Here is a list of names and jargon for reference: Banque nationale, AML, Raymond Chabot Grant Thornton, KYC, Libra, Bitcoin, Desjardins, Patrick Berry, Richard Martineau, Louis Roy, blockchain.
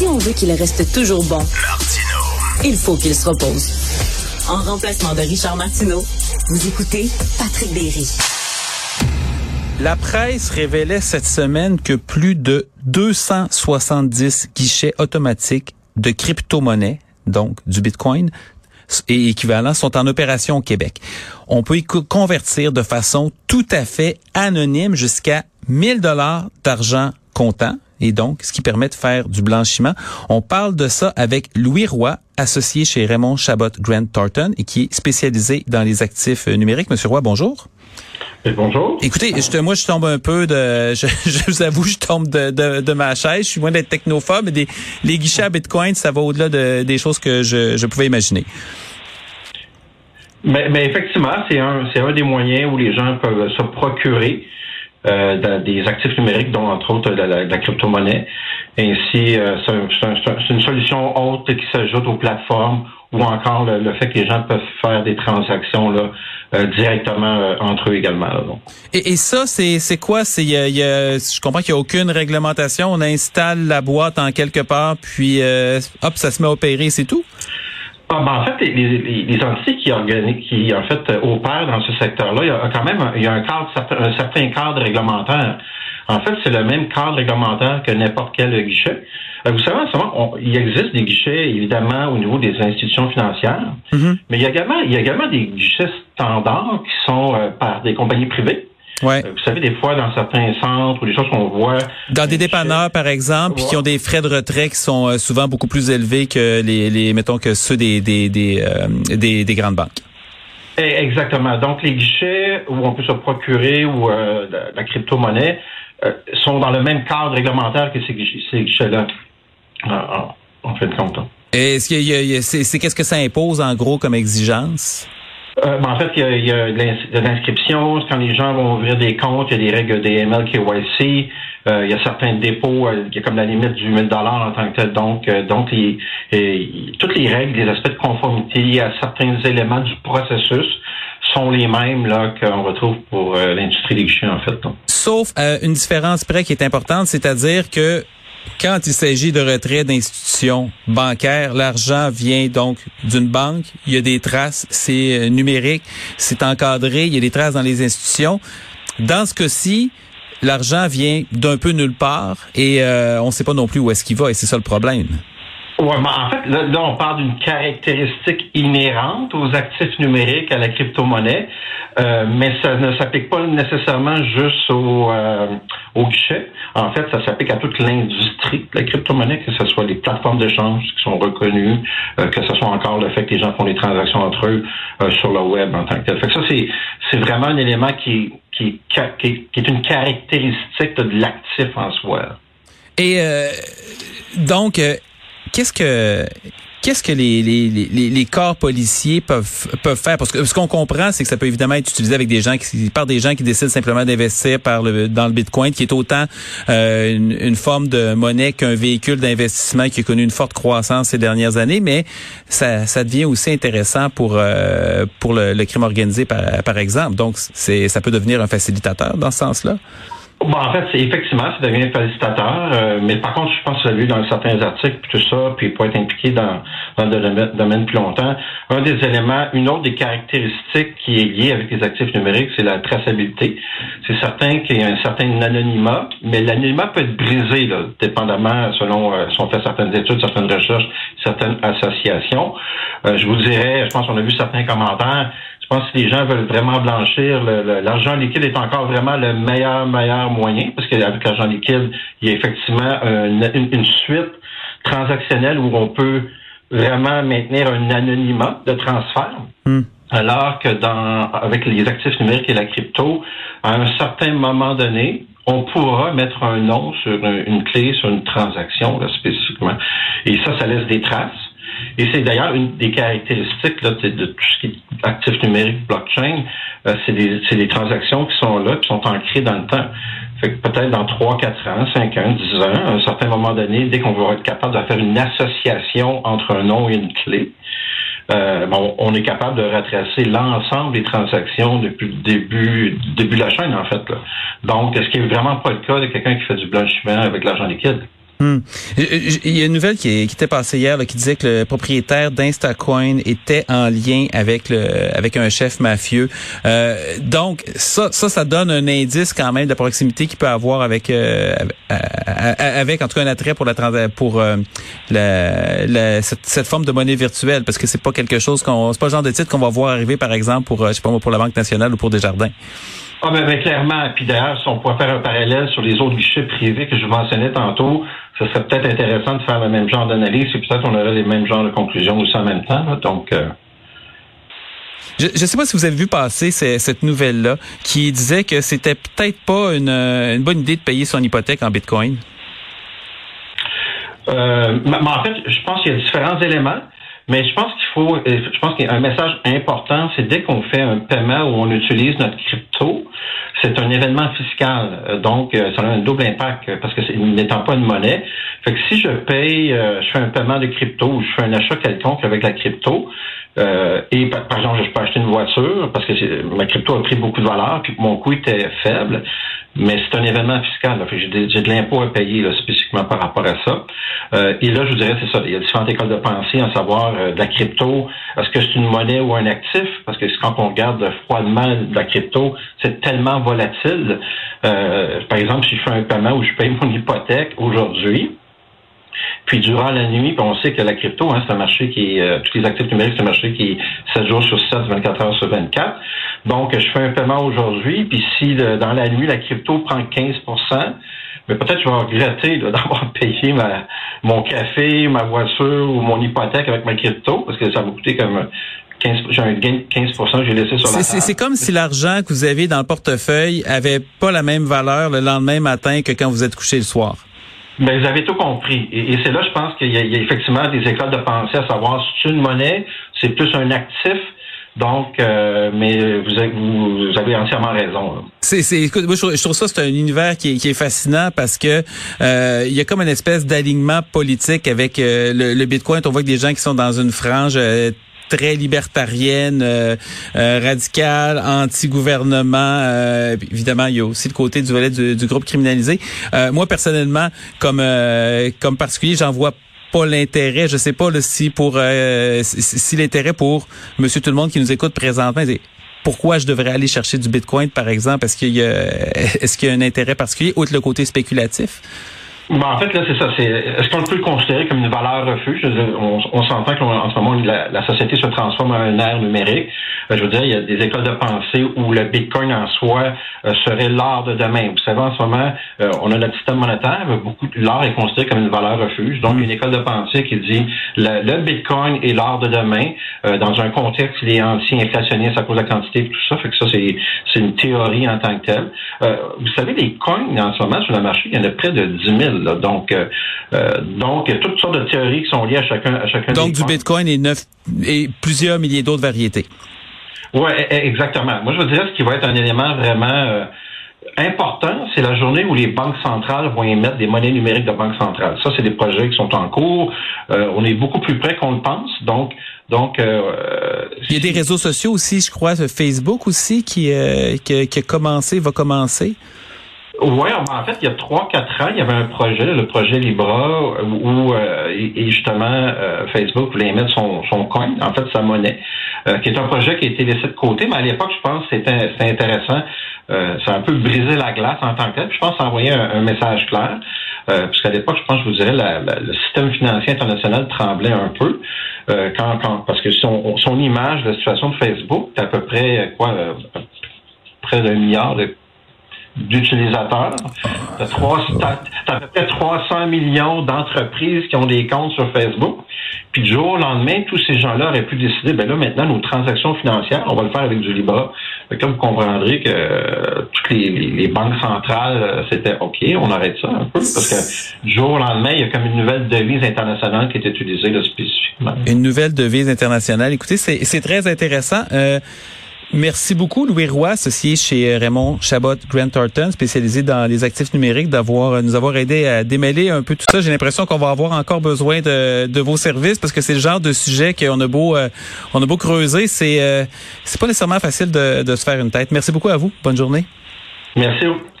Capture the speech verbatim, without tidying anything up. si on veut qu'il reste toujours bon, Martineau, il faut qu'il se repose. En remplacement de Richard Martineau, vous écoutez Patrick Berry. La presse révélait cette semaine que plus de deux cent soixante-dix guichets automatiques de crypto-monnaies, donc du Bitcoin, et équivalents, sont en opération au Québec. On peut y convertir de façon tout à fait anonyme jusqu'à mille dollars d'argent comptant, et donc ce qui permet de faire du blanchiment. On parle de ça avec Louis Roy, associé chez Raymond Chabot Grant Thornton et qui est spécialisé dans les actifs numériques. Monsieur Roy, bonjour. Et bonjour. Écoutez, je te, moi, je tombe un peu de, je, je vous avoue, je tombe de, de, de ma chaise. Je suis loin d'être technophobe, mais des, les guichets à Bitcoin, ça va au-delà de, des choses que je, je pouvais imaginer. Mais, mais effectivement, c'est un, c'est un des moyens où les gens peuvent se procurer euh, des actifs numériques, dont entre autres la, la, la crypto-monnaie. Ainsi, euh, c'est, un, c'est, un, c'est une solution haute qui s'ajoute aux plateformes ou encore le, le fait que les gens peuvent faire des transactions là euh, directement euh, entre eux également. Là, donc. Et, et ça, c'est c'est quoi? C'est y a, y a, je comprends qu'il n'y a aucune réglementation. On installe la boîte en quelque part, puis euh, hop, ça se met à opérer, c'est tout? Ah, ben en fait, les, les, les entités qui organisent, qui en fait opèrent dans ce secteur-là, il y a quand même il y a un cadre, un certain cadre réglementaire. En fait, c'est le même cadre réglementaire que n'importe quel guichet. Vous savez, en ce moment, on, il existe des guichets, évidemment, au niveau des institutions financières, mm-hmm. mais il y a également, il y a également des guichets standards qui sont euh, par des compagnies privées. Ouais. Vous savez, des fois, dans certains centres ou des choses qu'on voit... Dans des dépanneurs, par exemple, puis qui ont des frais de retrait qui sont euh, souvent beaucoup plus élevés que les, les mettons, que ceux des, des, des, euh, des, des grandes banques. Exactement. Donc, les guichets où on peut se procurer ou euh, la crypto-monnaie euh, sont dans le même cadre réglementaire que ces, guichets, ces guichets-là. En, en fait, content. Est-ce qu'il y a, il y a c'est, c'est qu'est-ce que ça impose en gros comme exigence? Euh, ben en fait, il y a, il y a de l'inscription. Quand les gens vont ouvrir des comptes, il y a des règles de A M L, K Y C. Euh, il y a certains dépôts, euh, il y a comme la limite du mille dollars en tant que tel. Donc, euh, donc les, les, toutes les règles, les aspects de conformité liés à certains éléments du processus sont les mêmes là qu'on retrouve pour euh, l'industrie des guichets, en fait. Donc. Sauf euh, une différence près qui est importante, c'est-à-dire que quand il s'agit de retrait d'institutions bancaires, l'argent vient donc d'une banque, il y a des traces, c'est numérique, c'est encadré, il y a des traces dans les institutions. Dans ce cas-ci, l'argent vient d'un peu nulle part et euh, on ne sait pas non plus où est-ce qu'il va et c'est ça le problème. Ouais, mais en fait, là, là, on parle d'une caractéristique inhérente aux actifs numériques, à la crypto-monnaie, euh, mais ça ne s'applique pas nécessairement juste au, euh, au guichet. En fait, ça s'applique à toute l'industrie de la crypto-monnaie, que ce soit les plateformes d'échange qui sont reconnues, euh, que ce soit encore le fait que les gens font des transactions entre eux euh, sur le web en tant que tel. Fait que ça, c'est, c'est vraiment un élément qui, qui, qui, qui est une caractéristique de l'actif en soi. Et euh, donc... Euh Qu'est-ce que qu'est-ce que les les les, les corps policiers peuvent peuvent faire, parce que ce qu'on comprend c'est que ça peut évidemment être utilisé avec des gens qui par des gens qui décident simplement d'investir par le dans le Bitcoin qui est autant euh, une, une forme de monnaie qu'un véhicule d'investissement qui a connu une forte croissance ces dernières années, mais ça ça devient aussi intéressant pour euh, pour le, le crime organisé par par exemple. Donc c'est ça peut devenir un facilitateur dans ce sens-là. Bon, en fait, c'est effectivement, ça devient facilitateur, euh, mais par contre, je pense que vous avez vu dans certains articles, puis tout ça, puis pour être impliqué dans, dans le domaine, domaine plus longtemps, un des éléments, une autre des caractéristiques qui est liée avec les actifs numériques, c'est la traçabilité. C'est certain qu'il y a un certain anonymat, mais l'anonymat peut être brisé, là, dépendamment, selon, euh, si on fait certaines études, certaines recherches, certaines associations. Euh, je vous dirais, je pense qu'on a vu certains commentaires, je pense que les gens veulent vraiment blanchir. Le, le, l'argent liquide est encore vraiment le meilleur, meilleur moyen, parce qu'avec l'argent liquide, il y a effectivement une, une, une suite transactionnelle où on peut vraiment maintenir un anonymat de transfert. Mm. Alors que dans avec les actifs numériques et la crypto, à un certain moment donné, on pourra mettre un nom sur une, une clé, sur une transaction là, spécifiquement. Et ça, ça laisse des traces. Et c'est d'ailleurs une des caractéristiques là, de, de tout ce qui est actif numérique, blockchain, euh, c'est, des, c'est des transactions qui sont là, qui sont ancrées dans le temps. Fait que peut-être dans trois, quatre ans, cinq ans, dix ans, à un certain moment donné, dès qu'on va être capable de faire une association entre un nom et une clé, euh, bon, on est capable de retracer l'ensemble des transactions depuis le début, début de la chaîne, en fait. Là. Donc, ce qui n'est vraiment pas le cas de quelqu'un qui fait du blanchiment avec l'argent liquide. Hum. Il y a une nouvelle qui, qui était passée hier là, qui disait que le propriétaire d'Instacoin était en lien avec le avec un chef mafieux. Euh, donc ça, ça, ça donne un indice quand même de la proximité qu'il peut avoir avec euh, avec en tout cas un attrait pour la pour euh, la, la cette, cette forme de monnaie virtuelle, parce que c'est pas quelque chose qu'on c'est pas le genre de titre qu'on va voir arriver par exemple pour je sais pas moi pour la Banque nationale ou pour Desjardins. Ah ben, ben clairement, puis d'ailleurs, si on pourrait faire un parallèle sur les autres guichets privés que je vous mentionnais tantôt, ce serait peut-être intéressant de faire le même genre d'analyse et peut-être on aurait les mêmes genres de conclusions aussi en même temps. Là, donc euh Je ne sais pas si vous avez vu passer ces, cette nouvelle-là qui disait que c'était peut-être pas une, une bonne idée de payer son hypothèque en Bitcoin. Euh, mais en fait, je pense qu'il y a différents éléments. Mais je pense qu'il faut, je pense qu'il y a un message important, c'est dès qu'on fait un paiement ou on utilise notre crypto, c'est un événement fiscal. Donc, ça a un double impact parce que c'est n'étant pas une monnaie. Fait que si je paye, je fais un paiement de crypto ou je fais un achat quelconque avec la crypto, euh, et par exemple, je peux acheter une voiture parce que ma crypto a pris beaucoup de valeur puis mon coût était faible. Mais c'est un événement fiscal. Là. Fait que j'ai, de, j'ai de l'impôt à payer là, spécifiquement par rapport à ça. Euh, et là, je vous dirais, c'est ça. Il y a différentes écoles de pensée, à savoir euh, de la crypto. Est-ce que c'est une monnaie ou un actif? Parce que quand on regarde froidement de la crypto, c'est tellement volatile. Euh, par exemple, si je fais un paiement où je paye mon hypothèque aujourd'hui, puis durant la nuit, puis on sait que la crypto, hein, c'est un marché qui est, euh, tous les actifs numériques, c'est un marché qui est sept jours sur sept, vingt-quatre heures sur vingt-quatre. Donc, je fais un paiement aujourd'hui, puis si le, dans la nuit, la crypto prend quinze pour cent, mais peut-être je vais regretter là, d'avoir payé ma, mon café, ma voiture ou mon hypothèque avec ma crypto, parce que ça va coûter comme quinze, j'ai un gain de quinze pour cent que j'ai laissé sur c'est, la table. C'est comme si l'argent que vous avez dans le portefeuille avait pas la même valeur le lendemain matin que quand vous êtes couché le soir. Ben, vous avez tout compris. Et, et c'est là, je pense qu'il y a, il y a effectivement des écoles de pensée à savoir si c'est une monnaie, c'est plus un actif. Donc, euh, mais vous avez, vous, vous avez entièrement raison. Là. C'est, c'est, écoute, moi, je, je trouve ça, c'est un univers qui est, qui est fascinant parce que euh, il y a comme une espèce d'alignement politique avec euh, le, le Bitcoin. On voit que des gens qui sont dans une frange euh, très libertarienne, euh, euh, radicale, anti-gouvernement. Euh, évidemment, il y a aussi le côté du volet du, du groupe criminalisé. Euh, moi, personnellement, comme euh, comme particulier, j'en vois pas l'intérêt. Je sais pas là, si pour euh, si, si l'intérêt pour monsieur tout le monde qui nous écoute présentement, c'est pourquoi je devrais aller chercher du Bitcoin, par exemple, parce qu'il y a est-ce qu'il y a un intérêt particulier outre le côté spéculatif? Ben en fait, là, c'est ça. C'est, est-ce qu'on peut le considérer comme une valeur refuge? Je veux dire, on, on s'entend qu'en ce moment, la, la société se transforme en un ère numérique. Euh, je veux dire, il y a des écoles de pensée où le Bitcoin en soi euh, serait l'or de demain. Vous savez, en ce moment, euh, on a notre système monétaire, mais beaucoup, l'or est considéré comme une valeur refuge. Donc, une école de pensée qui dit le, le Bitcoin est l'or de demain euh, dans un contexte qui est anti-inflationniste à cause de la quantité et tout ça. Fait que ça, c'est, c'est une théorie en tant que telle. Euh, vous savez, les coins, en ce moment, sur le marché, il y en a près de dix mille. Donc, euh, donc, il y a toutes sortes de théories qui sont liées à chacun, à chacun donc, des du coins. Bitcoin et, neuf, et plusieurs milliers d'autres variétés. Oui, exactement. Moi, je veux dire, ce qui va être un élément vraiment euh, important, c'est la journée où les banques centrales vont émettre des monnaies numériques de banque centrale. Ça, c'est des projets qui sont en cours. Euh, on est beaucoup plus près qu'on le pense. Donc, donc euh, il y a des réseaux sociaux aussi, je crois, Facebook aussi, qui, euh, qui, qui a commencé, va commencer. Oui, en fait, il y a trois, quatre ans, il y avait un projet, le projet Libra, où, où euh, et justement euh, Facebook voulait mettre son, son coin, en fait sa monnaie, euh, qui est un projet qui a été laissé de côté, mais à l'époque, je pense que c'était, c'était intéressant. Euh, ça a un peu brisé la glace en tant que tel. Puis je pense que ça envoyait un, un message clair. Euh, puisqu'à l'époque, je pense, je vous dirais, la, la, le système financier international tremblait un peu. Euh, quand, quand, parce que son, son image, la situation de Facebook, c'est à peu près quoi, euh, près d'un milliard de d'utilisateurs. T'as, trois, t'as, t'as à peu près trois cents millions d'entreprises qui ont des comptes sur Facebook. Puis du jour au lendemain, tous ces gens-là auraient pu décider, ben là, maintenant, nos transactions financières, on va le faire avec du Libra. Donc, vous comprendrez que euh, toutes les, les, les banques centrales, euh, c'était OK, on arrête ça un peu. Parce que du jour au lendemain, il y a comme une nouvelle devise internationale qui est utilisée là, spécifiquement. Une nouvelle devise internationale. Écoutez, c'est, c'est très intéressant. Euh, Merci beaucoup, Louis Roy, associé chez Raymond Chabot Grant Thornton, spécialisé dans les actifs numériques, d'avoir nous avoir aidé à démêler un peu tout ça. J'ai l'impression qu'on va avoir encore besoin de, de vos services parce que c'est le genre de sujet qu'on a beau euh, on a beau creuser, c'est euh, c'est pas nécessairement facile de, de se faire une tête. Merci beaucoup à vous. Bonne journée. Merci.